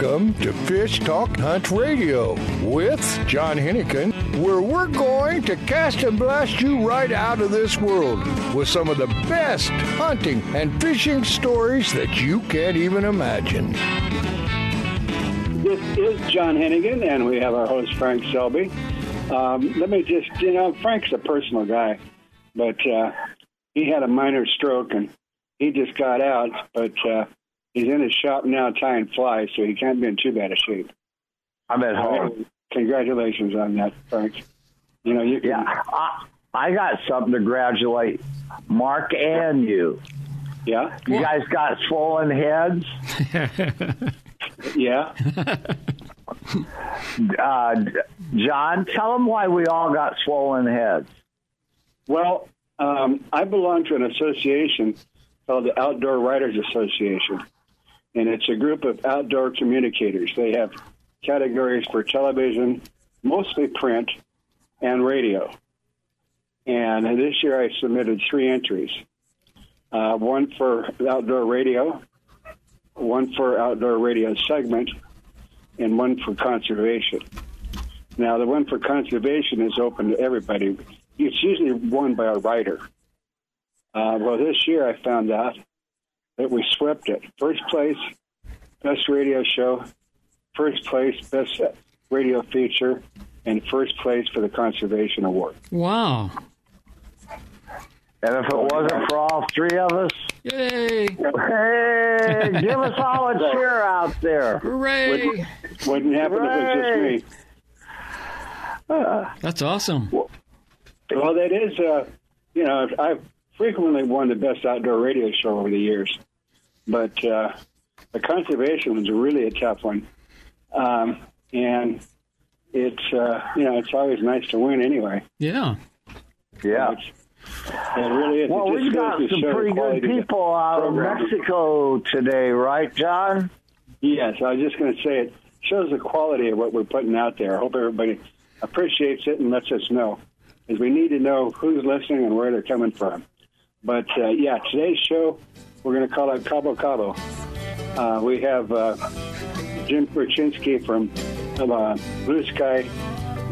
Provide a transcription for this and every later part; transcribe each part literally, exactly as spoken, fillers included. Welcome to Fish Talk Hunt Radio with John Hennigan, where we're going to cast and blast you right out of this world with some of the best hunting and fishing stories that you can't even imagine. This is John Hennigan, and we have our host, Frank Selby. Um, let me just, you know, Frank's a personal guy, but uh, he had a minor stroke, and he just got out, but uh, he's in his shop now tying flies, so he can't be in too bad a shape. I'm at home. Congratulations on that, Frank. You know, you can... Yeah, I, I got something to congratulate Mark and you. Yeah? You yeah. guys got swollen heads? Yeah. uh, John, tell them why we all got swollen heads. Well, um, I belong to an association called the Outdoor Writers Association, and it's a group of outdoor communicators. They have categories for television, mostly print, and radio. And this year I submitted three entries, uh, one for outdoor radio, one for outdoor radio segment, and one for conservation. Now, the one for conservation is open to everybody. It's usually won by a writer. Uh, well, this year I found out that we swept it. First place, best radio show, first place, best radio feature, and first place for the Conservation Award. Wow. And if it wasn't for all three of us, yay! Hey, give us all a cheer out there. Hooray! Wouldn't, wouldn't happen Hooray. If it was just me. Uh, That's awesome. Well, well that is, uh, you know, I've frequently won the best outdoor radio show over the years, but uh, the conservation was really a tough one. Um, and it's, uh, you know, it's always nice to win anyway. Yeah. Yeah. It's, It really is. Well, we've got some pretty good people out of Mexico today, right, John? Yes, I was just going to say it shows the quality of what we're putting out there. I hope everybody appreciates it and lets us know, because we need to know who's listening and where they're coming from. But, uh, yeah, today's show, we're going to call it Cabo Cabo. Uh, we have uh, Jim Perchinsky from uh, Blue Sky.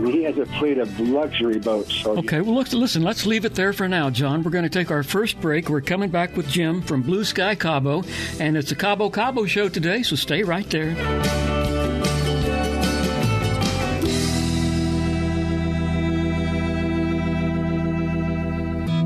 He has a fleet of luxury boats. So okay, well, look, listen, let's leave it there for now, John. We're going to take our first break. We're coming back with Jim from Blue Sky Cabo, and it's a Cabo Cabo show today, so stay right there.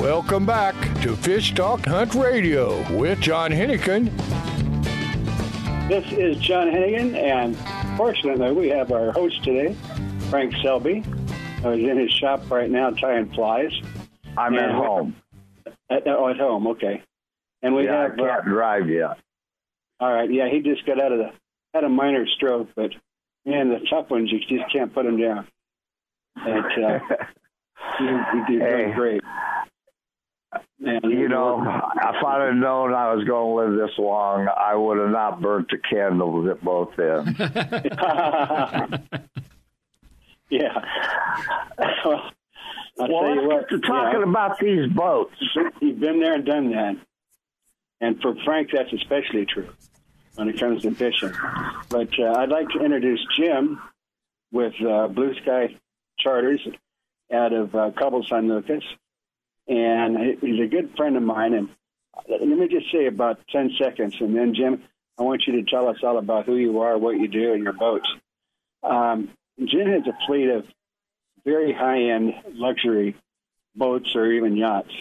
Welcome back to Fish Talk Hunt Radio with John Hennigan. This is John Hennigan, and fortunately we have our host today, Frank Selby, who's in his shop right now tying flies. I'm and at home. At, oh, at home, okay. And we yeah, have. I can't uh, drive yet. All right, yeah, he just got out of the had a minor stroke, but man, the tough ones you just can't put them down. But, uh, you, you do hey. great. Man, you know, if I'd have known I was going to live this long, I would have not burnt the candles at both ends. yeah. well, well let's what, get to talking yeah. about these boats. You've been there and done that. And for Frank, that's especially true when it comes to fishing. But uh, I'd like to introduce Jim with uh, Blue Sky Charters out of uh, Cabo San Lucas. And he's a good friend of mine. And let me just say about ten seconds, and then, Jim, I want you to tell us all about who you are, what you do, and your boats. Um, Jim has a fleet of very high-end luxury boats or even yachts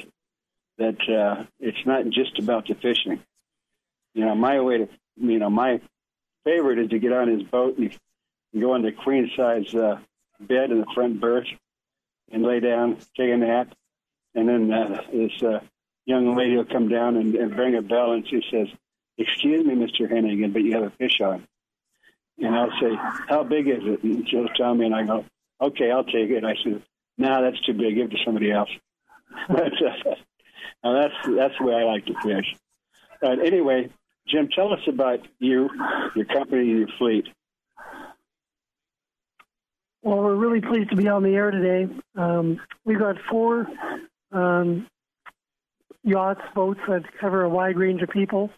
that uh, it's not just about the fishing. You know, my way to, you know, my favorite is to get on his boat and go into a queen-size uh, bed in the front berth and lay down, take a nap. And then uh, this uh, young lady will come down and, and bring a bell, and she says, "Excuse me, Mister Hennigan, but you have a fish on." And I'll say, "How big is it?" And she'll tell me, and I go, "Okay, I'll take it." And I said, "No, nah, that's too big. Give it to somebody else." but, uh, now that's that's the way I like to fish. But anyway, Jim, tell us about you, your company, and your fleet. Well, we're really pleased to be on the air today. Um, we've got four Um, yachts, boats that cover a wide range of people.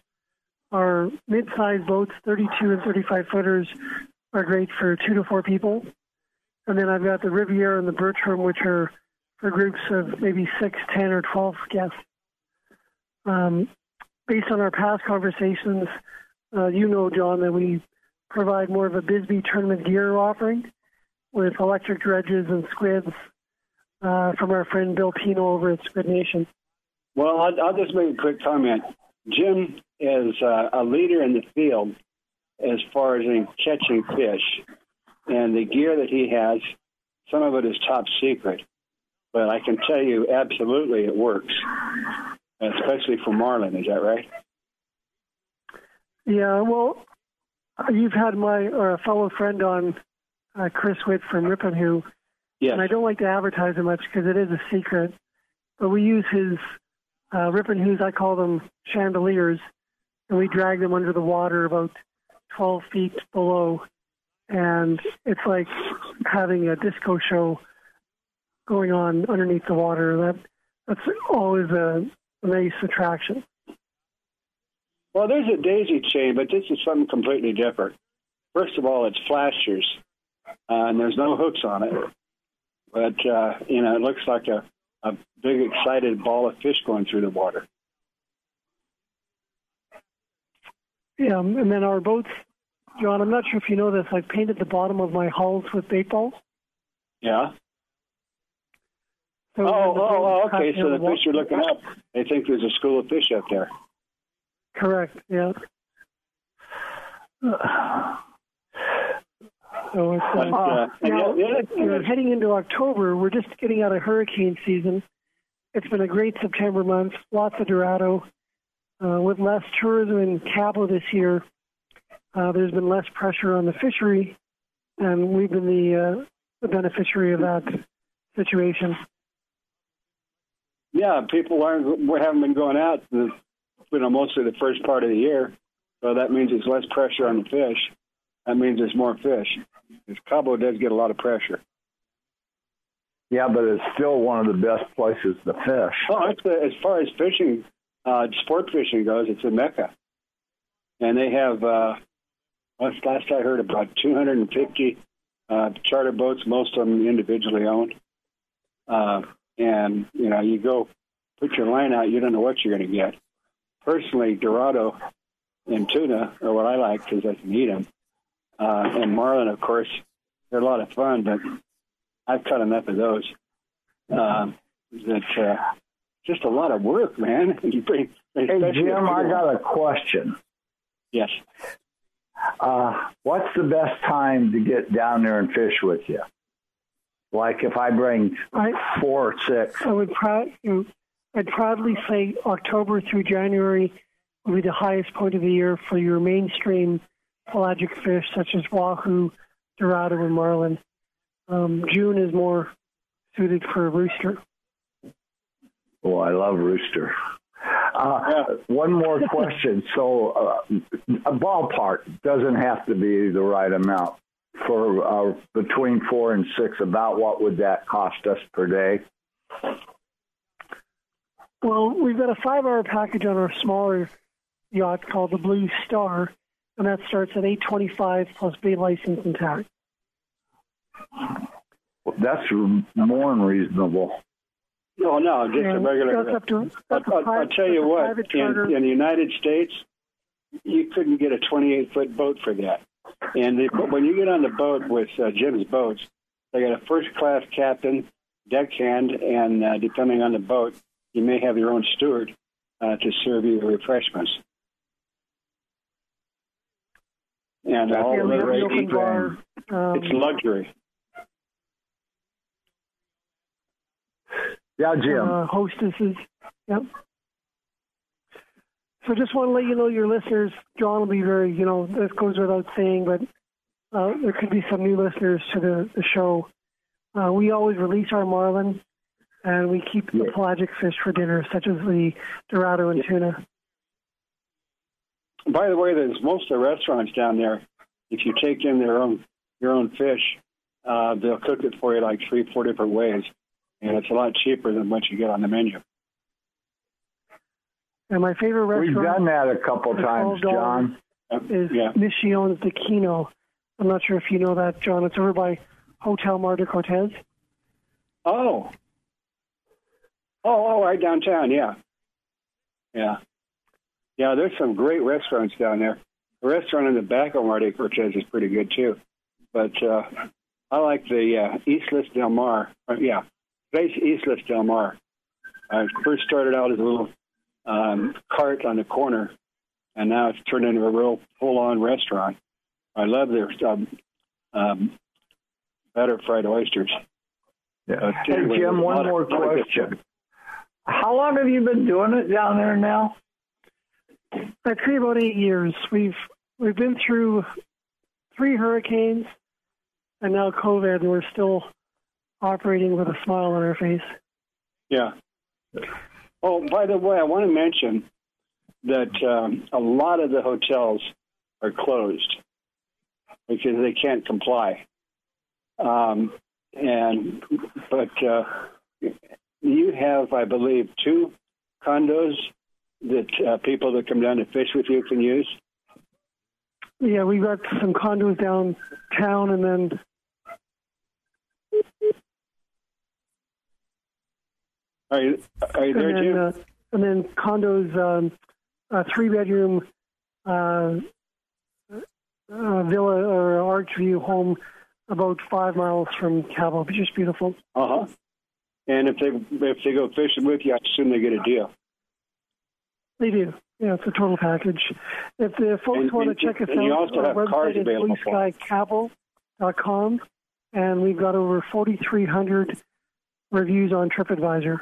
Our mid-sized boats, thirty-two and thirty-five footers, are great for two to four people. And then I've got the Riviera and the Bertram, which are for groups of maybe six, ten, or twelve guests. Um, based on our past conversations, uh, you know, John, that we provide more of a Bisbee tournament gear offering with electric dredges and squids, Uh, from our friend Bill Pino over at Squid Nation. Well, I'll, I'll just make a quick comment. Jim is uh, a leader in the field as far as in catching fish, and the gear that he has, some of it is top secret, but I can tell you absolutely it works, especially for marlin. Is that right? Yeah, well, you've had my or a fellow friend on, uh, Chris Whit from Rippin' Hoos. Yes. And I don't like to advertise it much because it is a secret. But we use his uh, Rippin' Hoos, I call them chandeliers, and we drag them under the water about twelve feet below. And it's like having a disco show going on underneath the water. That That's always a nice attraction. Well, there's a daisy chain, but this is something completely different. First of all, it's flashers, uh, and there's no hooks on it. But, uh, you know, it looks like a, a big, excited ball of fish going through the water. Yeah, and then our boats, John, I'm not sure if you know this, I've painted the bottom of my hulls with bait balls. Yeah. So oh, oh, oh, okay, so the fish are looking up. They think there's a school of fish up there. Correct, yeah. Uh, So it's, uh, uh, now, yeah, yeah. We're heading into October. We're just getting out of hurricane season. It's been a great September month, lots of Dorado. Uh, with less tourism in Cabo this year, uh, there's been less pressure on the fishery, and we've been the, uh, the beneficiary of that situation. Yeah, people aren't, we haven't been going out, you know, mostly the first part of the year, so that means there's less pressure on the fish. That means there's more fish. Because Cabo does get a lot of pressure. Yeah, but it's still one of the best places to fish. Oh, it's the, as far as fishing, uh, sport fishing goes, it's a mecca. And they have, uh, last I heard, about two hundred fifty uh, charter boats, most of them individually owned. Uh, and, you know, you go put your line out, you don't know what you're going to get. Personally, Dorado and tuna are what I like because I can eat them. Uh, and marlin, of course, they're a lot of fun, but I've cut enough of those. Uh, that's uh, just a lot of work, man. You bring, hey, Jim, I got a question. Yes. Uh, what's the best time to get down there and fish with you? Like if I bring I, four or six. I would prou- I'd probably say October through January will be the highest point of the year for your mainstream pelagic fish such as wahoo, dorado, and marlin. Um, June is more suited for rooster. Oh, I love rooster. Uh, yeah. One more question. So uh, a ballpark doesn't have to be the right amount. For uh, between four and six, about what would that cost us per day? Well, we've got a five-hour package on our smaller yacht called the Blue Star. And that starts at eight twenty-five plus bay license and tax. Well, that's more than reasonable. No, no, just and a regular. That's up to, that's I'll, private, I'll tell you what, in, in the United States, you couldn't get a twenty-eight foot boat for that. And they, when you get on the boat with uh, Jim's boats, they got a first-class captain, deckhand, and uh, depending on the boat, you may have your own steward uh, to serve you refreshments. And all yeah, the open bar, um, it's luxury. Yeah, Jim. Uh, hostesses. Yep. So just want to let you know, your listeners, John will be very, you know, this goes without saying, but uh, there could be some new listeners to the, the show. Uh, we always release our marlin, and we keep yeah. the pelagic fish for dinner, such as the dorado and yeah. tuna. By the way, there's most of the restaurants down there. If you take in their own your own fish, uh, they'll cook it for you like three, four different ways, and it's a lot cheaper than what you get on the menu. And my favorite restaurant we've done that a couple times, John. Is yeah. Michione's de Quino. I'm not sure if you know that, John. It's over by Hotel Mar de Cortez. Oh. Oh, oh, right downtown. Yeah. Yeah. Yeah, there's some great restaurants down there. The restaurant in the back of Mar de Cortez is pretty good, too. But uh, I like the uh, East Isle Del Mar. Uh, yeah, Place East Isle Del Mar. I first started out as a little um, cart on the corner, and now it's turned into a real full-on restaurant. I love their um, um, better fried oysters. Yeah. Uh, hey, Jim, one more of, question. How long have you been doing it down there now? I'd say about eight years. We've we've been through three hurricanes and now COVID, and we're still operating with a smile on our face. Yeah. Oh, by the way, I want to mention that um, a lot of the hotels are closed because they can't comply. Um, and but uh, you have, I believe, two condos that uh, people that come down to fish with you can use? Yeah, we've got some condos downtown, and then... Are you, are you there, Jim? Uh, and then condos, um, a three-bedroom uh, uh, villa or archview home about five miles from Cabo. It's just beautiful. Uh-huh. And if they, if they go fishing with you, I assume they get a deal. They do. Yeah, it's a total package. If the folks and, want to and, check us out, you also have cars available for Ripon dot com, and we've got over forty-three hundred reviews on TripAdvisor.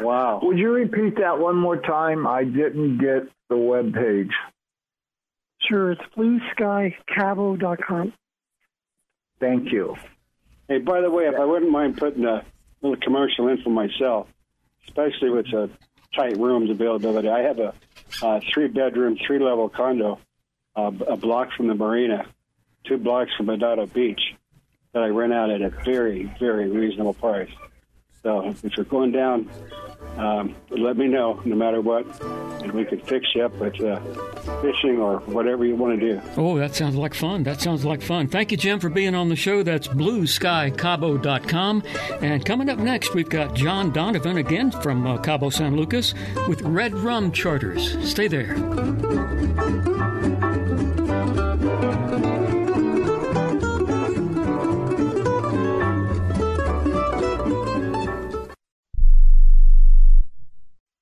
Wow. Would you repeat that one more time? I didn't get the webpage. Sure, it's blue sky cabo dot com. Thank you. Hey, by the way, if I wouldn't mind putting a little commercial in for myself, especially with the tight rooms availability. I have a uh, three-bedroom, three-level condo uh, a block from the marina, two blocks from Dorado Beach, that I rent out at a very, very reasonable price. So if you're going down, um, let me know no matter what, and we can fix you up with uh, fishing or whatever you want to do. Oh, that sounds like fun. That sounds like fun. Thank you, Jim, for being on the show. That's blue sky cabo dot com. And coming up next, we've got John Donovan again from uh, Cabo San Lucas with Red Rum Charters. Stay there.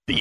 The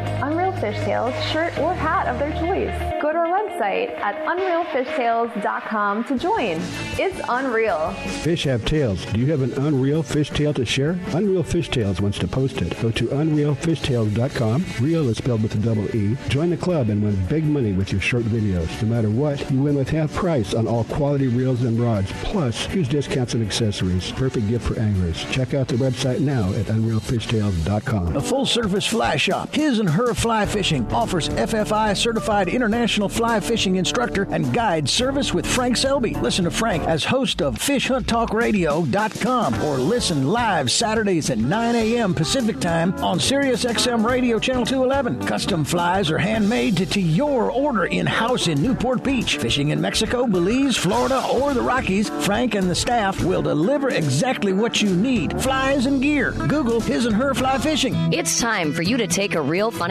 Unreal Fishtails shirt or hat of their choice. Go to our website at unreal fish tales dot com to join. It's unreal. Fish have tails. Do you have an unreal fish tale to share? Unreal Fishtails wants to post it. Go to unreal fish tales dot com. Real is spelled with a double E. Join the club and win big money with your short videos. No matter what, you win with half price on all quality reels and rods. Plus, huge discounts and accessories. Perfect gift for anglers. Check out the website now at unreal fish tales dot com. A full-service fly shop. His and Her Fly Fishing offers F F I-certified international fly fishing instructor and guide service with Frank Selby. Listen to Frank as host of fish hunt talk radio dot com or listen live Saturdays at nine a.m. Pacific Time on Sirius X M Radio Channel two eleven. Custom flies are handmade to, to your order in-house in Newport Beach. Fishing in Mexico, Belize, Florida, or the Rockies, Frank and the staff will deliver exactly what you need. Flies and gear. Google His and Her Fly Fishing. It's time for you to take a real fun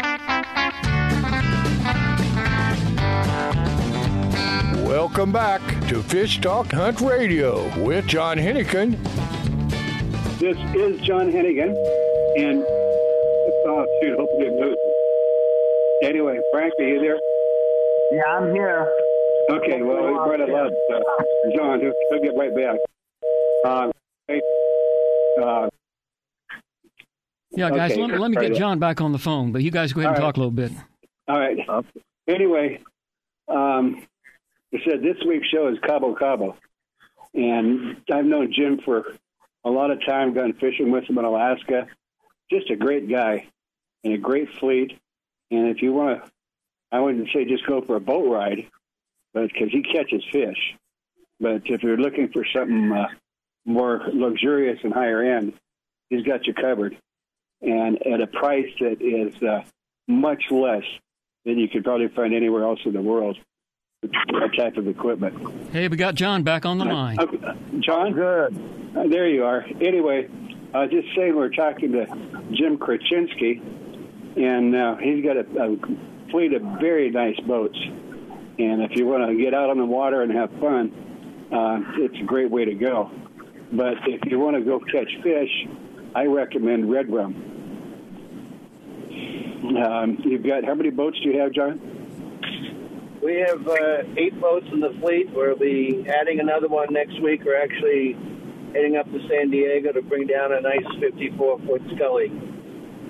Welcome back to Fish Talk Hunt Radio with John Hennigan. This is John Hennigan, and oh, shoot, hopefully it moves. Anyway, Frank, are you there? Yeah, I'm here. Okay, well, we brought a lot. Uh, John, he'll, he'll get right back. Uh, uh, yeah, guys, okay. let, let me get John back on the phone, but you guys go ahead All and right. talk a little bit. All right. Anyway, um... I said this week's show is Cabo Cabo, and I've known Jim for a lot of time, gone fishing with him in Alaska. Just a great guy and a great fleet, and if you want to, I wouldn't say just go for a boat ride, but because he catches fish. But if you're looking for something uh, more luxurious and higher end, he's got you covered, and at a price that is uh, much less than you could probably find anywhere else in the world. That type of equipment. Hey, we got John back on the line. Uh, uh, John? Good. Uh, there you are. Anyway, I uh, was just saying we we're talking to Jim Perchinsky, and uh, he's got a, a fleet of very nice boats. And if you want to get out on the water and have fun, uh, it's a great way to go. But if you want to go catch fish, I recommend Red Rum. Um, you've got, how many boats do you have, John? We have uh, eight boats in the fleet. We'll be adding another one next week. We're actually heading up to San Diego to bring down a nice fifty-four foot scully.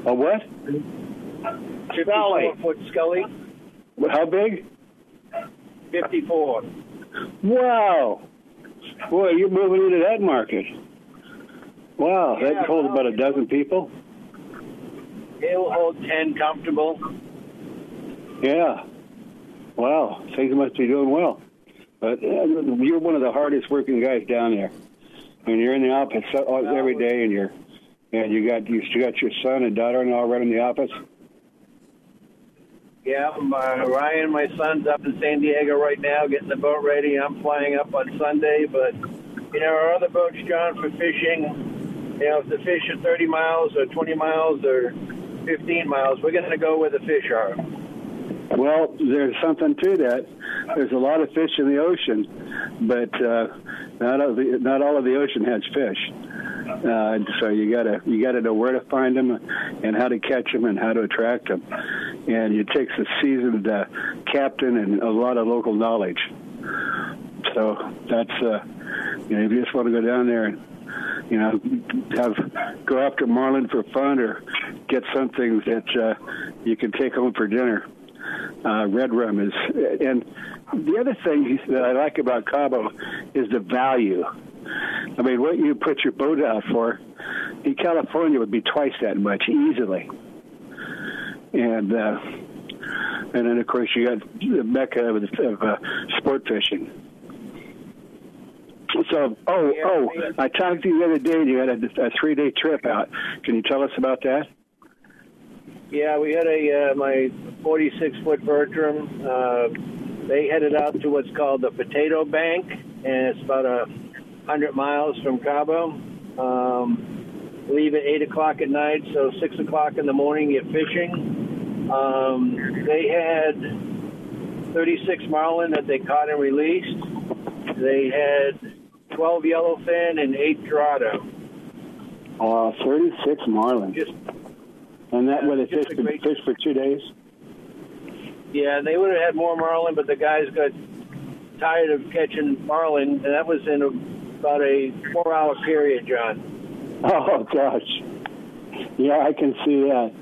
A what? fifty-four foot scully. How big? fifty-four. Wow. Boy, you're moving into that market. Wow, yeah, that can hold well, about a dozen people? It'll hold ten comfortable. Yeah. Wow, things must be doing well. But uh, you're one of the hardest working guys down there. I mean, you're in the office every day, and you're and you got you still got your son and daughter-in-law running the office. Yeah, uh, Ryan, my son's up in San Diego right now, getting the boat ready. I'm flying up on Sunday, but you know our other boats, John, for fishing. You know, if the fish are thirty miles or twenty miles or fifteen miles, we're going to go where the fish are. Well, there's something to that. There's a lot of fish in the ocean, but uh, not all of the, not all of the ocean has fish. Uh, so you gotta you gotta know where to find them, and how to catch them, and how to attract them. And it takes a seasoned uh, captain and a lot of local knowledge. So that's uh, you know, if you just want to go down there and you know have go after marlin for fun, or get something that uh, you can take home for dinner. Uh, Red Rum is, and the other thing that I like about Cabo is the value. I mean, what you put your boat out for in California would be twice that much easily, and uh, and then of course you got the mecca of, of uh, sport fishing. So, oh, oh, I talked to you the other day, and you had a, a three-day trip out. Can you tell us about that? Yeah, we had a uh, my forty-six foot Bertram. Uh, they headed out to what's called the Potato Bank, and it's about a hundred miles from Cabo. Um, leave at eight o'clock at night, so six o'clock in the morning you're fishing. Um, they had thirty-six marlin that they caught and released. They had twelve yellowfin and eight Dorado. Uh, thirty-six marlin. Just And that yeah, would have fished, fished for two days? Yeah, they would have had more marlin, but the guys got tired of catching marlin, and that was in a, about a four-hour period, John. Oh, gosh. Yeah, I can see that.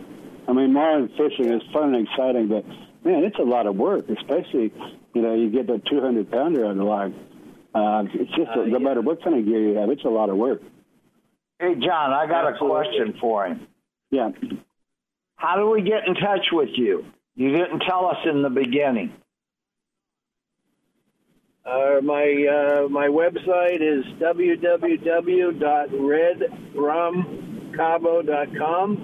I mean, marlin fishing is fun and exciting, but, man, it's a lot of work, especially, you know, you get the two hundred pounder on the line. Uh, it's just, uh, a, no yeah. matter what kind of gear you have, it's a lot of work. Hey, John, I got Absolutely. a question for him. Yeah. How do we get in touch with you? You didn't tell us in the beginning. Uh, my uh, my website is w w w dot red rum cabo dot com,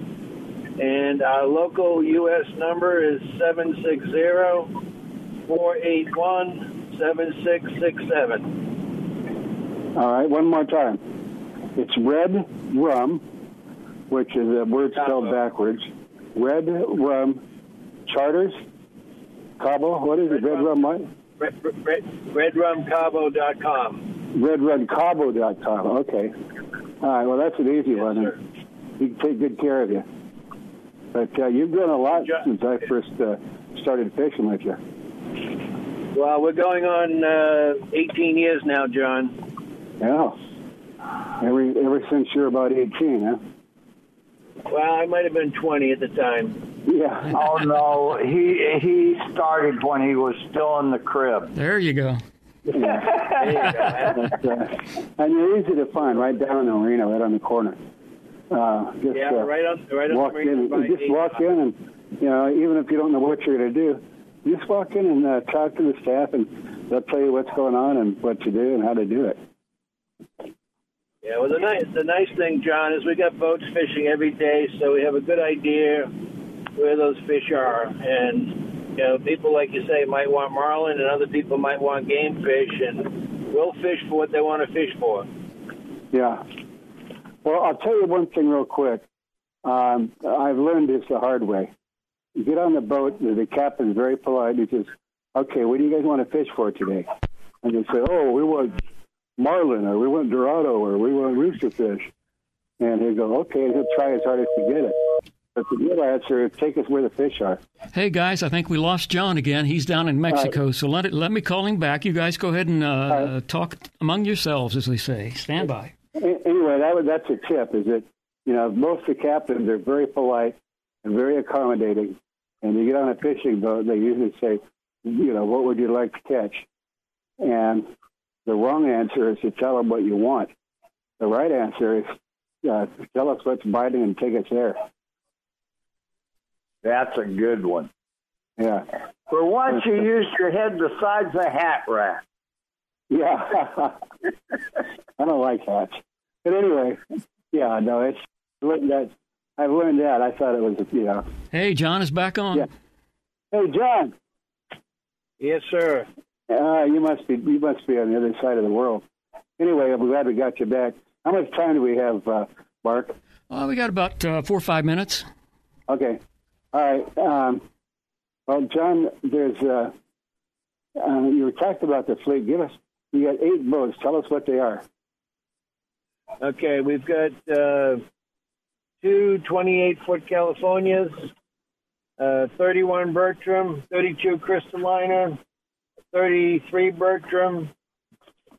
and our local U S number is seven six zero, four eight one, seven six six seven. All right, one more time. It's Red Rum, which is a word spelled backwards. Red Rum Charters, Cabo. What is it? Red Rum what? red rum cabo dot com. red rum cabo dot com. Okay. All right. Well, that's an easy yes, one. Sir. We can take good care of you. But uh, you've done a lot since I first uh, started fishing with you. Well, we're going on uh, eighteen years now, John. Yeah. Every ever since you're about eighteen, huh? Well, I might have been twenty at the time. Yeah. Oh, no. He he started when he was still in the crib. There you go. Yeah. There you go. uh, and you're easy to find right down in the arena, right on the corner. Uh, just, yeah, uh, right on, right on the arena. Just walk in and, you know, even if you don't know what you're going to do, just walk in and uh, talk to the staff, and they'll tell you what's going on and what to do and how to do it. Yeah, well, the nice, the nice thing, John, is we got boats fishing every day, so we have a good idea where those fish are. And, you know, people, like you say, might want marlin, and other people might want game fish, and we'll fish for what they want to fish for. Yeah. Well, I'll tell you one thing real quick. Um, I've learned this the hard way. You get on the boat, and the captain's very polite. He says, okay, what do you guys want to fish for today? And they say, oh, we want marlin, or we want Dorado, or we want rooster fish. And he'll go, okay, and he'll try his hardest to get it. But the real answer is take us where the fish are. Hey, guys, I think we lost John again. He's down in Mexico, right. so let it, let me call him back. You guys go ahead and uh, right. talk among yourselves, as we say. Stand by. Anyway, that was, that's a tip, is that, you know, most of the captains are very polite and very accommodating. And you get on a fishing boat, they usually say, you know, what would you like to catch? And the wrong answer is to tell them what you want. The right answer is uh, tell us what's biting and take us there. That's a good one. Yeah. For once, you used your head besides a hat rack. Yeah. I don't like hats. But anyway, yeah, no, it's that I've learned that. I thought it was, you know. Hey, John is back on. Yeah. Hey, John. Yes, sir. Uh, you must be you must be on the other side of the world. Anyway, I'm glad we got you back. How much time do we have, uh, Mark? Uh, we got about uh, four or five minutes. Okay. All right. Um, well, John, there's uh, uh, you were talking about the fleet. Give us you got eight boats. Tell us what they are. Okay, we've got uh, two twenty-eight foot Californias, uh, thirty-one Bertram, thirty-two Crystalina, thirty-three Bertram,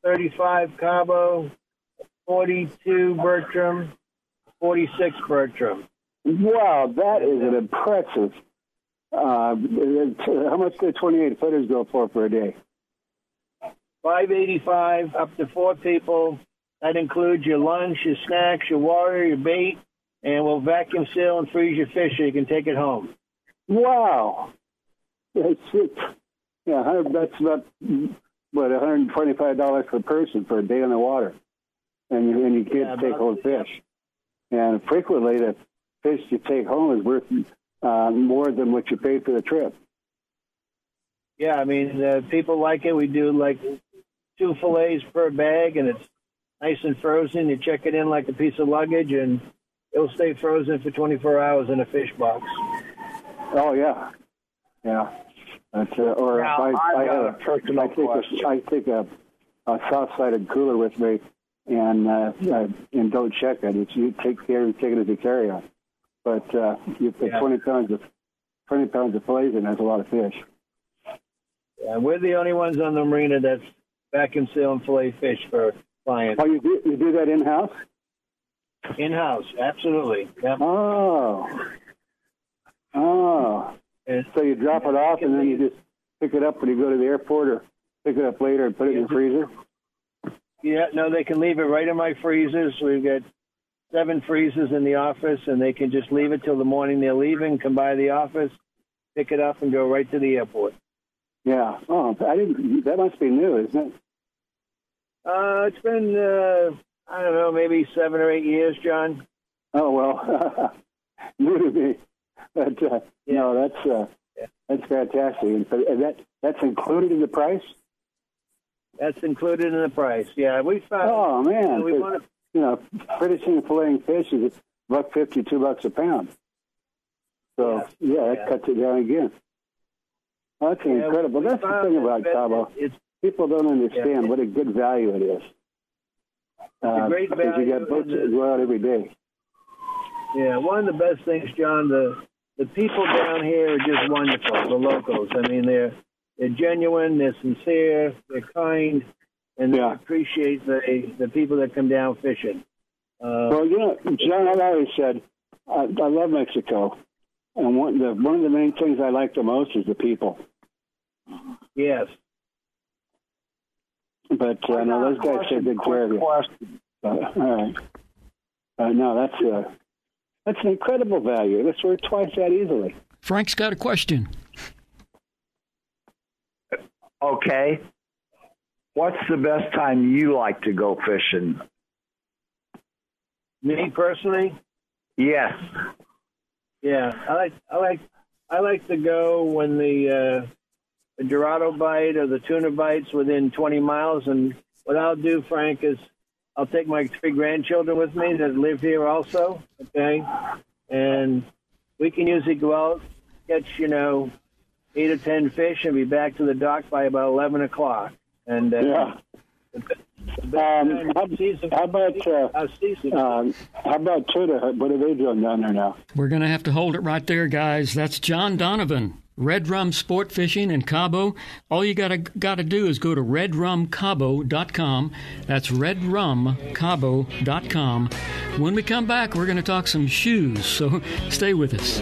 thirty-five Cabo, forty-two Bertram, forty-six Bertram. Wow, that is an impressive. Uh, how much do twenty-eight footers go for for a day? five eighty-five up to four people. That includes your lunch, your snacks, your water, your bait, and we'll vacuum seal and freeze your fish so you can take it home. Wow. That's it. Yeah, that's about what one hundred twenty-five dollars per person for a day on the water, and you, and you get yeah, to take home fish. And frequently, the fish you take home is worth uh, more than what you paid for the trip. Yeah, I mean, uh, people like it. We do like two fillets per bag, and it's nice and frozen. You check it in like a piece of luggage, and it'll stay frozen for twenty-four hours in a fish box. Oh yeah, yeah. That's, uh, or now, I, I, I, uh, I take, a, I take a, a soft-sided cooler with me, and uh, I, and don't check it. It's, you take care and take it as a carry-on. But uh, you put yeah. twenty pounds of twenty pounds of fillets, and that's a lot of fish. Yeah, we're the only ones on the marina that's vacuum seal and fillet fish for clients. Oh, you do you do that in-house? In-house, absolutely. Yep. Oh, oh. So you drop it off, and then you just pick it up when you go to the airport, or pick it up later and put it in the freezer? Yeah, no, they can leave it right in my freezers. We've got seven freezers in the office, and they can just leave it till the morning they're leaving, come by the office, pick it up, and go right to the airport. Yeah. Oh, I didn't. That must be new, isn't it? Uh, it's been, uh, I don't know, maybe seven or eight years, John. Oh, well, new to me. But, uh, yeah. No, that's uh, yeah. that's fantastic. And that that's included in the price? That's included in the price, yeah. We found, oh, man. We wanna... You know, finishing filleting fish is a buck fifty, two bucks a pound. So, yeah, yeah that yeah. cuts it down again. Well, that's yeah, incredible. That's the thing about Cabo. It's, people don't understand yeah, what a good value it is. It's uh, a great value. Because you got boats that go out every day. Yeah, one of the best things, John, the the people down here are just wonderful, the locals. I mean, they're they're genuine, they're sincere, they're kind, and they yeah. appreciate the the people that come down fishing. Uh, well, you know, John, I've always said, I, I love Mexico, and one, the, one of the main things I like the most is the people. Yes. But, uh, no, those guys take good care of you. Uh, all right. Uh, no, that's... Uh, That's an incredible value. That's worth twice that easily. Frank's got a question. Okay. What's the best time you like to go fishing? Me personally, yes. Yeah, I like I like I like to go when the, uh, the Dorado bite or the tuna bite's within twenty miles. And what I'll do, Frank, is I'll take my three grandchildren with me that live here also. Okay, and we can usually go out, catch, you know, eight or ten fish, and be back to the dock by about eleven o'clock. And uh, yeah. The, the um, how, season, how about uh, uh, how about Tuna? What are they doing down there now? We're going to have to hold it right there, guys. That's John Donovan, Red Rum Sport Fishing in Cabo. All you gotta gotta do is go to red rum cabo dot com. That's red rum cabo dot com. When we come back, we're going to talk some shoes. So stay with us.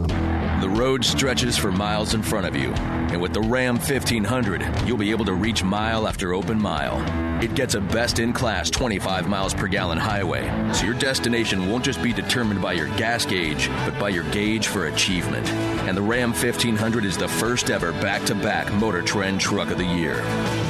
The road stretches for miles in front of you, and with the Ram fifteen hundred, you'll be able to reach mile after open mile. It gets a best-in-class twenty-five miles per gallon highway, so your destination won't just be determined by your gas gauge, but by your gauge for achievement. And the Ram fifteen hundred is the first ever back-to-back Motor Trend Truck of the Year.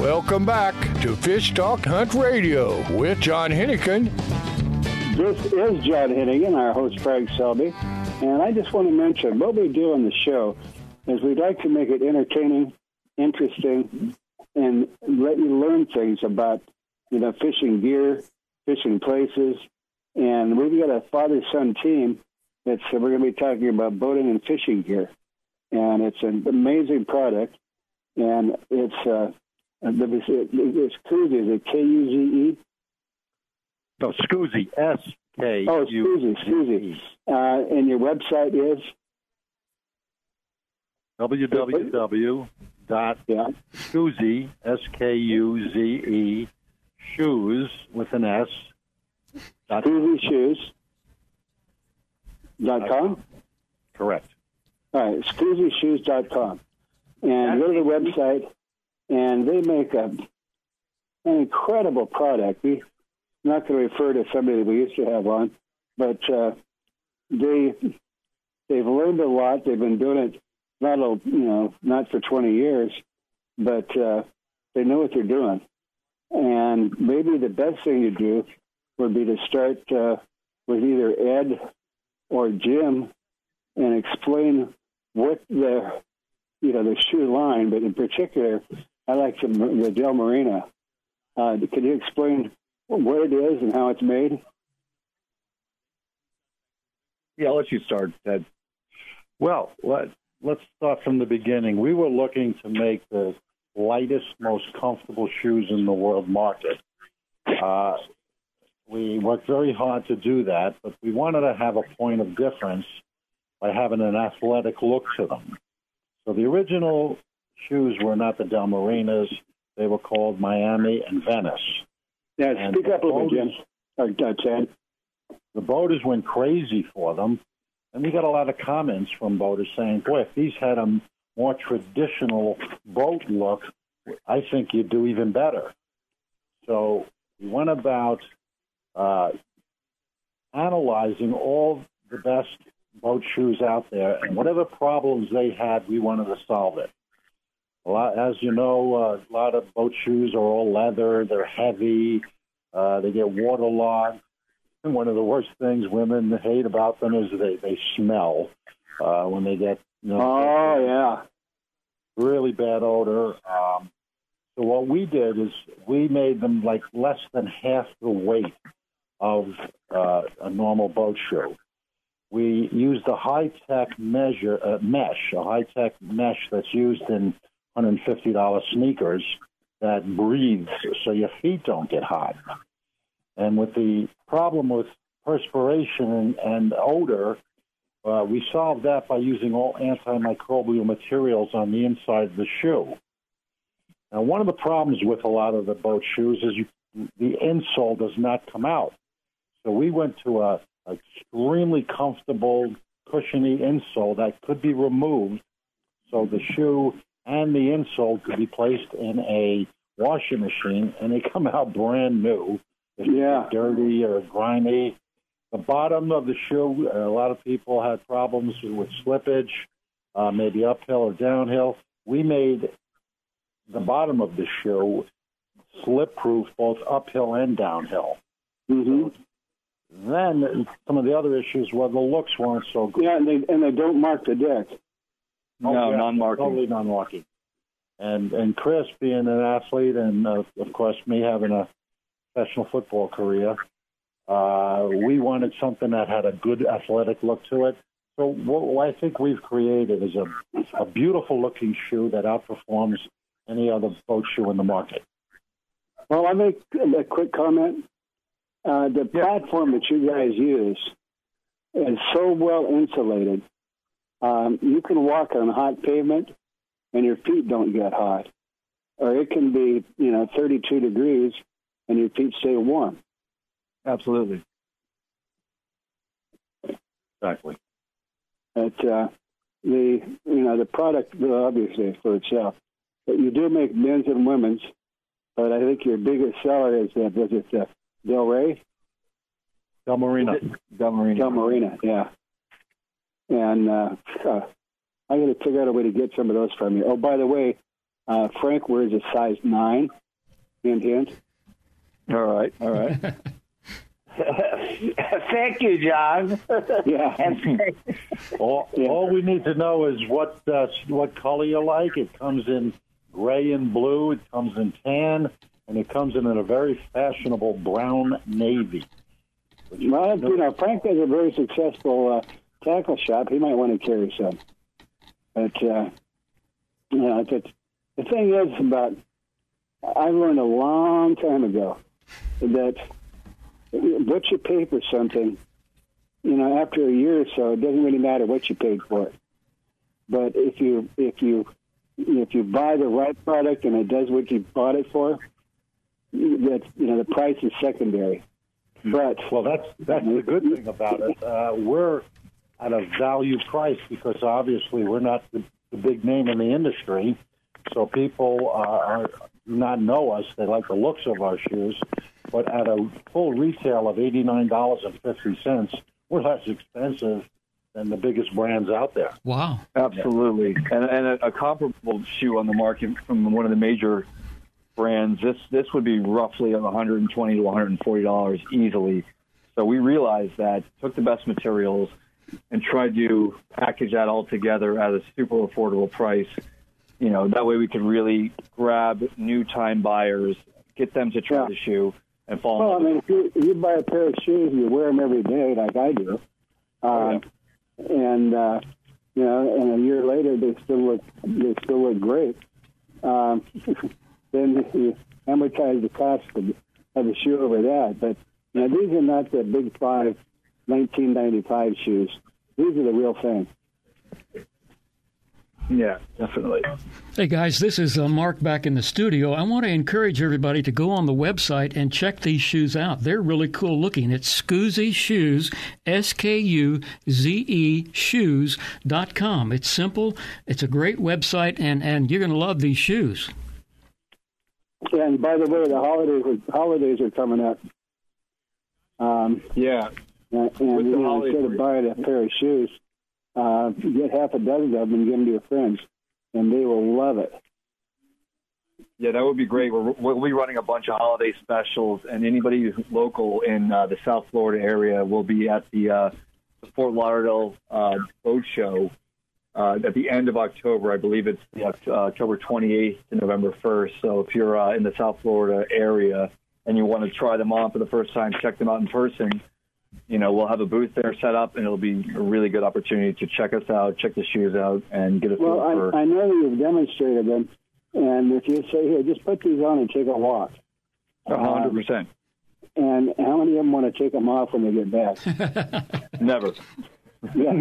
Welcome back to Fish Talk Hunt Radio with John Hennigan. This is John Hennigan, our host Frank Selby, and I just want to mention what we do on the show is we'd like to make it entertaining, interesting, and let you learn things about, you know, fishing gear, fishing places, and we've got a father-son team that's uh, we're going to be talking about boating and fishing gear, and it's an amazing product, and it's uh, It's Skuze. Is it K U Z E? No, Skuze. S K U Z E. Oh, Skuze. Skuze. Uh, and your website is? w w w dot skuze, S K U Z E, shoes, with an S. Skuze shoes dot com? Correct. All right, skuze shoes dot com. And go to the website, and they make a, an incredible product. We're not going to refer to somebody that we used to have on, but uh, they, they've learned a lot. They've been doing it, not a, you know, not for twenty years, but uh, they know what they're doing. And maybe the best thing to do would be to start uh, with either Ed or Jim and explain what the, you know, the shoe line, but in particular, I like the, the Del Marina. Uh, can you explain what it is and how it's made? Yeah, I'll let you start, Ted. Well, let, let's start from the beginning. We were looking to make the lightest, most comfortable shoes in the world market. Uh, we worked very hard to do that, but we wanted to have a point of difference by having an athletic look to them. So the original shoes were not the Del Marinas. They were called Miami and Venice. Yeah, and speak up a little bit, Jim. Ted. The boaters went crazy for them, and we got a lot of comments from boaters saying, boy, if these had a more traditional boat look, I think you'd do even better. So we went about uh, analyzing all the best boat shoes out there, and whatever problems they had, we wanted to solve it. A lot, as you know, uh, a lot of boat shoes are all leather. They're heavy. Uh, they get waterlogged. And one of the worst things women hate about them is they, they smell uh, when they get, you know, oh, yeah. really bad odor. Um, so what we did is we made them like less than half the weight of uh, a normal boat shoe. We used a high-tech measure uh, mesh, a high-tech mesh that's used in one hundred fifty dollars sneakers that breathes so your feet don't get hot. And with the problem with perspiration and, and odor, uh, we solved that by using all antimicrobial materials on the inside of the shoe. Now, one of the problems with a lot of the boat shoes is you, the insole does not come out. So we went to a extremely comfortable, cushiony insole that could be removed so the shoe and the insole could be placed in a washing machine, and they come out brand new. If yeah. they're dirty or grimy. The bottom of the shoe, a lot of people had problems with slippage, uh, maybe uphill or downhill. We made the bottom of the shoe slip-proof both uphill and downhill. Mm-hmm. So then some of the other issues were the looks weren't so good. Yeah, and they, and they don't mark the deck. No, no non-marking. Totally non-marking. And, and Chris, being an athlete and, uh, of course, me having a professional football career, uh, we wanted something that had a good athletic look to it. So what I think we've created is a, a beautiful-looking shoe that outperforms any other boat shoe in the market. Well, I'll make a quick comment. Uh, the yeah. platform that you guys use is so well insulated. Um, you can walk on hot pavement, and your feet don't get hot. Or it can be, you know, thirty-two degrees, and your feet stay warm. Absolutely. Exactly. But uh, the you know the product obviously for itself. But you do make men's and women's. But I think your biggest seller is that was it. Uh, Del Rey? Del Marina. Del Marina. Del Marina, yeah. And uh, uh, I'm going to figure out a way to get some of those from you. Oh, by the way, uh, Frank wears a size nine. Hint, hint. All right, all right. Thank you, John. Yeah. all, yeah. all we need to know is what, uh, what color you like. It comes in gray and blue. It comes in tan. And it comes in in a very fashionable brown navy. Well, you know, Frank has a very successful uh, tackle shop. He might want to carry some. But, uh, you know, but the thing is about, I learned a long time ago that what you pay for something, you know, after a year or so, it doesn't really matter what you paid for it. But if you if you if you buy the right product and it does what you bought it for, that, you know, the price is secondary. But well, that's that's the good thing about it. Uh, we're at a value price, because obviously we're not the, the big name in the industry. So people are, are not know us. They like the looks of our shoes. But at a full retail of eighty-nine dollars and fifty cents, we're less expensive than the biggest brands out there. Wow. Absolutely. Yeah. And, and a, a comparable shoe on the market from one of the major brands, this this would be roughly one hundred twenty dollars to one hundred forty dollars easily. So we realized that, took the best materials, and tried to package that all together at a super affordable price. You know, that way we could really grab new time buyers, get them to try yeah. the shoe, and fall. Well, I mean, if you, if you buy a pair of shoes and you wear them every day, like I do, uh, oh, yeah. and uh, you know, and a year later they still look they still look great. Um, then you amortize the cost of, of the shoe over that. But you know, these are not the big five nineteen ninety-five shoes. These are the real thing. Yeah, definitely. Hey, guys, this is uh, Mark back in the studio. I want to encourage everybody to go on the website and check these shoes out. They're really cool looking. It's Skuze Shoes, S K U Z E shoes dot com. It's simple. It's a great website, and, and you're going to love these shoes. And by the way, the holidays, holidays are coming up. Um, yeah. And, and you know, instead of buying a pair of shoes, Uh, get half a dozen of them and give them to your friends, and they will love it. Yeah, that would be great. We're, we'll be running a bunch of holiday specials, and anybody who's local in uh, the South Florida area will be at the, uh, the Fort Lauderdale uh, Boat Show uh, at the end of October. I believe it's uh, October twenty-eighth to November first. So if you're uh, in the South Florida area and you want to try them on for the first time, check them out in person. You know, we'll have a booth there set up, and it'll be a really good opportunity to check us out, check the shoes out, and get a feel well, for... Well, I, I know you've demonstrated them, and if you say, here, just put these on and take a walk. one hundred percent. Uh, and how many of them want to take them off when they get back? Never. Yeah.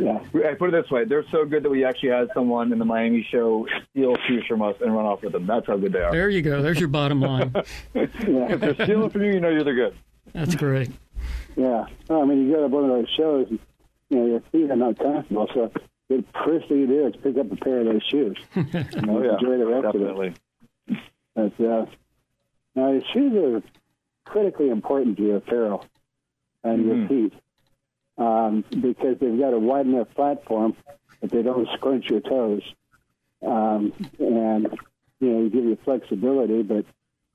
yeah. I put it this way. They're so good that we actually had someone in the Miami show steal shoes from us and run off with them. That's how good they are. There you go. There's your bottom line. yeah. If they're stealing from you, you know you're the good. That's great. Yeah. I mean, you go to one of those shows, and, you know, your feet are not comfortable, so the first thing you do is pick up a pair of those shoes. You know, oh, yeah. Enjoy the rest Definitely. Of it. But, uh, now, your shoes are critically important to your apparel and mm-hmm. your feet um, because they've got a wide enough platform that they don't scrunch your toes. Um, and, you know, you give you flexibility, but,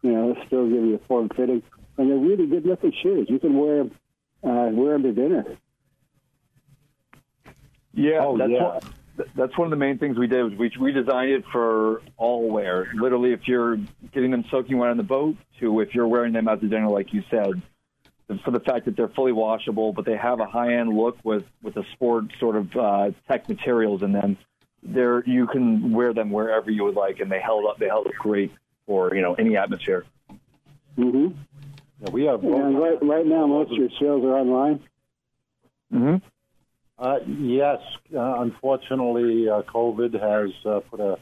you know, they still give you a form-fitting. And they're really good-looking shoes. You can wear, uh, wear them to dinner. Yeah, oh, that's, yeah. One, that's one of the main things we did. Was we, we designed it for all wear. Literally, if you're getting them soaking wet on the boat, to if you're wearing them out to dinner, like you said, for the fact that they're fully washable, but they have a high-end look with, with a sport sort of uh, tech materials in them. They're, you can wear them wherever you would like, and they held up. They held up great for you know any atmosphere. Mm-hmm. Yeah, we have and right, right now, most of your sales are online? Mm-hmm. Uh, yes. Uh, unfortunately, uh, COVID has uh, put a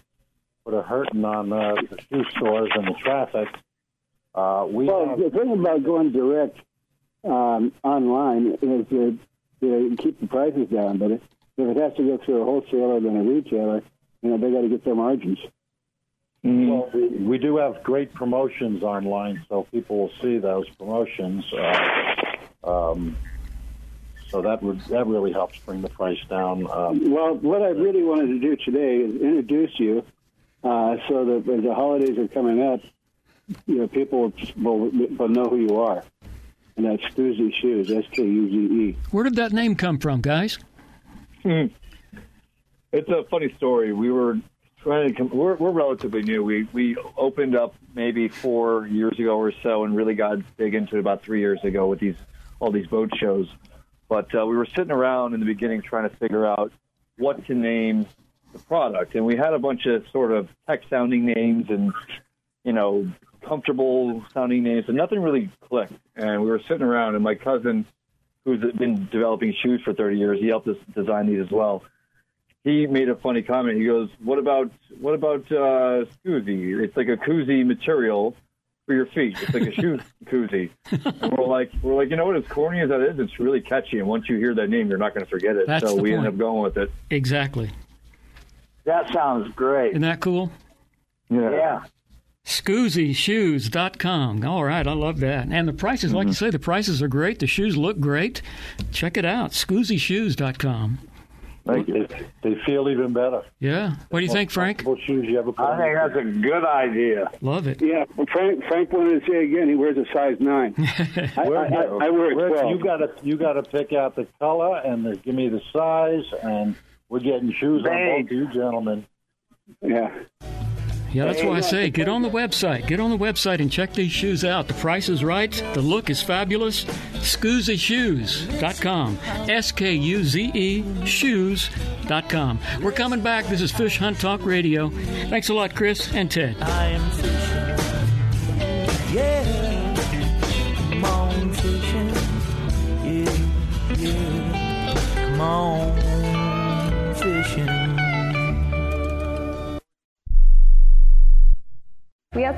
put a hurting on uh, the shoe stores and the traffic. Uh, we well, have... the thing about going direct um, online is to you know, keep the prices down, but if it has to go through a wholesaler than a retailer, you know, they got to get their margins. Mm-hmm. Well, we, we do have great promotions online, so people will see those promotions. Uh, um, so that would that really helps bring the price down. Um, well, what I really wanted to do today is introduce you, uh, so that as the holidays are coming up, you know, people will, will know who you are, and that's Skuze Shoes, S K U Z E. Where did that name come from, guys? Mm-hmm. It's a funny story. We were. We're, we're relatively new. We we opened up maybe four years ago or so, and really got big into it about three years ago with these all these boat shows. But uh, we were sitting around in the beginning trying to figure out what to name the product, and we had a bunch of sort of tech-sounding names and you know comfortable-sounding names, and nothing really clicked. And we were sitting around, and my cousin, who's been developing shoes for thirty years, he helped us design these as well. He made a funny comment. He goes, "What about what about uh, Skuze? It's like a koozie material, for your feet. It's like a shoe koozie. And we're like, we're like, you know what, as corny as that is, it's really catchy. And once you hear that name, you're not going to forget it. That's so we point. End up going with it. Exactly. That sounds great. Isn't that cool? Yeah. Yeah. skuze shoes dot com. All right, I love that. And the prices, mm-hmm. like you say, the prices are great. The shoes look great. Check it out, skuze shoes dot com. Thank you. They feel even better. Yeah. What do you think, Frank? Shoes you ever put I think that's a good idea. Love it. Yeah. Frank Frank wanted to say again, he wears a size nine. I, I, I, I wear a twelve. You got to you got to pick out the color and the, give me the size, and we're getting shoes Thanks. on both of you gentlemen. Yeah. Yeah, that's why I say get on the website. Get on the website and check these shoes out. The price is right. The look is fabulous. skuze shoes dot com. S K U Z E shoes dot com. We're coming back. This is Fish Hunt Talk Radio. Thanks a lot, Chris and Ted. I am fishing. Yeah. Come on, fishing. Yeah, yeah. Come on, fishing. We have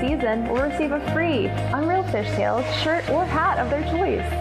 season will receive a free Unreal Fish Tales shirt or hat of their choice.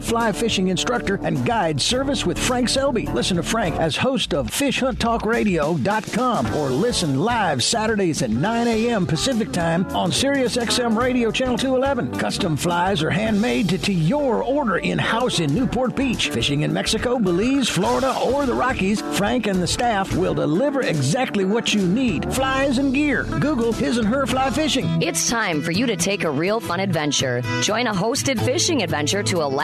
fly fishing instructor and guide service with Frank Selby. Listen to Frank as host of fish hunt talk radio dot com or listen live Saturdays at nine a.m. Pacific Time on Sirius X M Radio Channel two eleven. Custom flies are handmade to, to your order in-house in Newport Beach. Fishing in Mexico, Belize, Florida, or the Rockies, Frank and the staff will deliver exactly what you need. Flies and gear. Google His and Her Fly Fishing. It's time for you to take a real fun adventure. Join a hosted fishing adventure to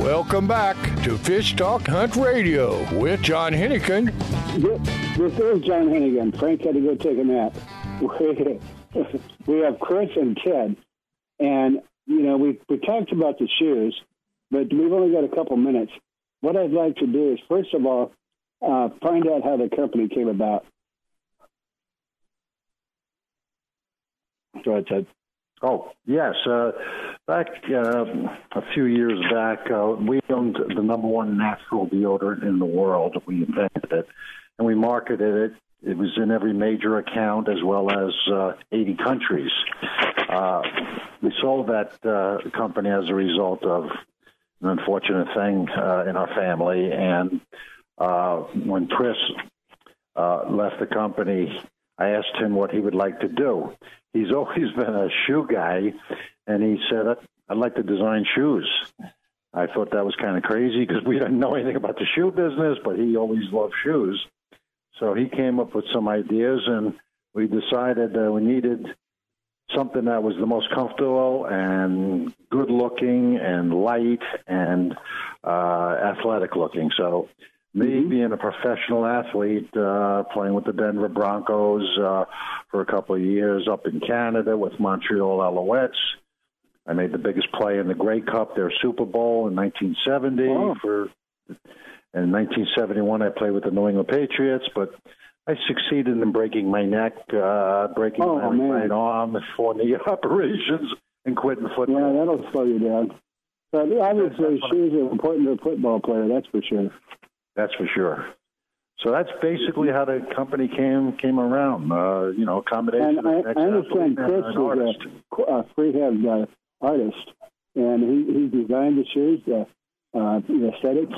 Welcome back to Fish Talk Hunt Radio with John Hennigan. This is John Hennigan. Frank had to go take a nap. We have Chris and Ted, and, you know, we, we talked about the shoes, but we've only got a couple minutes. What I'd like to do is, first of all, uh, find out how the company came about. Go ahead, Ted. Oh, yes. Uh, back uh, a few years back, uh, we owned the number one natural deodorant in the world. We invented it, and we marketed it. It was in every major account as well as uh, eighty countries. Uh, we sold that uh, company as a result of an unfortunate thing uh, in our family. And uh, when Chris uh, left the company, I asked him what he would like to do. He's always been a shoe guy, and he said, I'd like to design shoes. I thought that was kind of crazy because we didn't know anything about the shoe business, but he always loved shoes. So he came up with some ideas, and we decided that we needed something that was the most comfortable and good-looking and light and uh, athletic-looking. So me mm-hmm. being a professional athlete, uh, playing with the Denver Broncos uh, for a couple of years up in Canada with Montreal Alouettes, I made the biggest play in the Grey Cup, their Super Bowl in nineteen seventy. Wow. For, in nineteen seventy-one, I played with the New England Patriots, but I succeeded in breaking my neck, uh, breaking oh, my man. right arm, four knee operations, and quitting football. Yeah, that'll slow you down. But obviously, shoes are important to a football player, that's for sure. That's for sure. So that's basically how the company came came around, uh, you know, a combination. And of I, I understand Chris was a, a freehand guy. Artist, and he, he designed the shoes, the, uh, the aesthetics.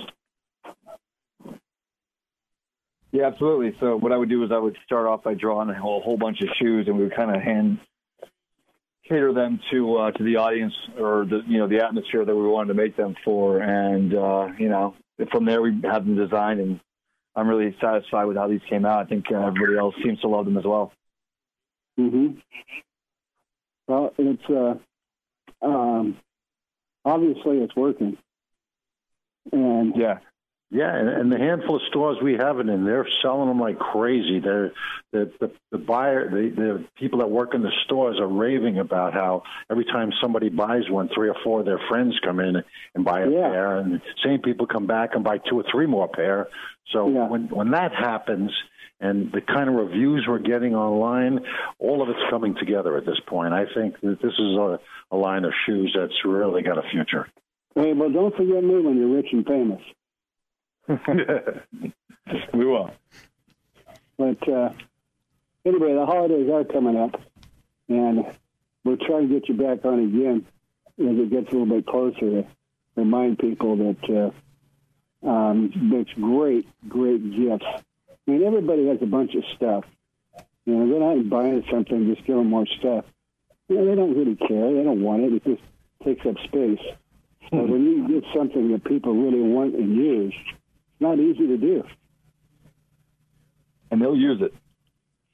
Yeah, absolutely. So what I would do is I would start off by drawing a whole, whole bunch of shoes, and we would kind of hand cater them to uh, to the audience or the you know the atmosphere that we wanted to make them for, and uh, you know from there we have them designed, and I'm really satisfied with how these came out. I think uh, everybody else seems to love them as well. Mm-hmm. Well, it's. Uh... Um, obviously it's working. And yeah. Yeah, and, and the handful of stores we have it in, they're selling them like crazy. They're, the, the, the buyer, the, the people that work in the stores are raving about how every time somebody buys one, three or four of their friends come in and buy a yeah. pair, and the same people come back and buy two or three more pair. So yeah. when, when that happens and the kind of reviews we're getting online, all of it's coming together at this point. I think that this is a, a line of shoes that's really got a future. Hey, well, don't forget me when you're rich and famous. We will. But uh, anyway, the holidays are coming up, and we'll try to get you back on again as it gets a little bit closer to remind people that uh, um, makes great, great gifts. I mean, everybody has a bunch of stuff. You know, they're not buying something, just give them more stuff. You know, they don't really care. They don't want it. It just takes up space. But mm-hmm. when you get something that people really want and use, not easy to do. And they'll use it.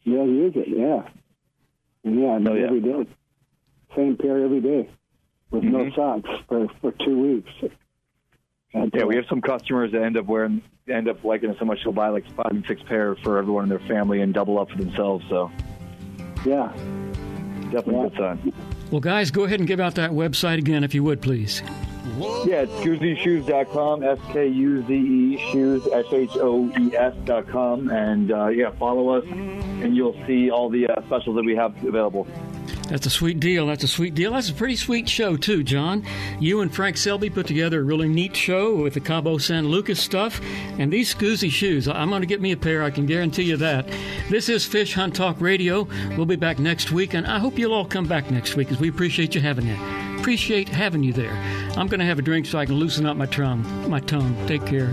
They'll use it, yeah. And yeah, I mean, oh, yeah. every day. Same pair every day with mm-hmm. no socks for, for two weeks. And yeah, we have some customers that end up wearing, end up liking it so much they'll buy like five and six pair for everyone in their family and double up for themselves. So, yeah, definitely yeah. good sign. Well, guys, go ahead and give out that website again if you would, please. Yeah, it's skuze shoes dot com, S K U Z E, shoes, S H O E S dot com. And, uh, yeah, follow us, and you'll see all the uh, specials that we have available. That's a sweet deal. That's a sweet deal. That's a pretty sweet show, too, John. You and Frank Selby put together a really neat show with the Cabo San Lucas stuff. And these Skuze shoes, I'm going to get me a pair. I can guarantee you that. This is Fish Hunt Talk Radio. We'll be back next week, and I hope you'll all come back next week because we appreciate you having it. Appreciate having you there. I'm going to have a drink so I can loosen up my tongue. My tongue. Take care.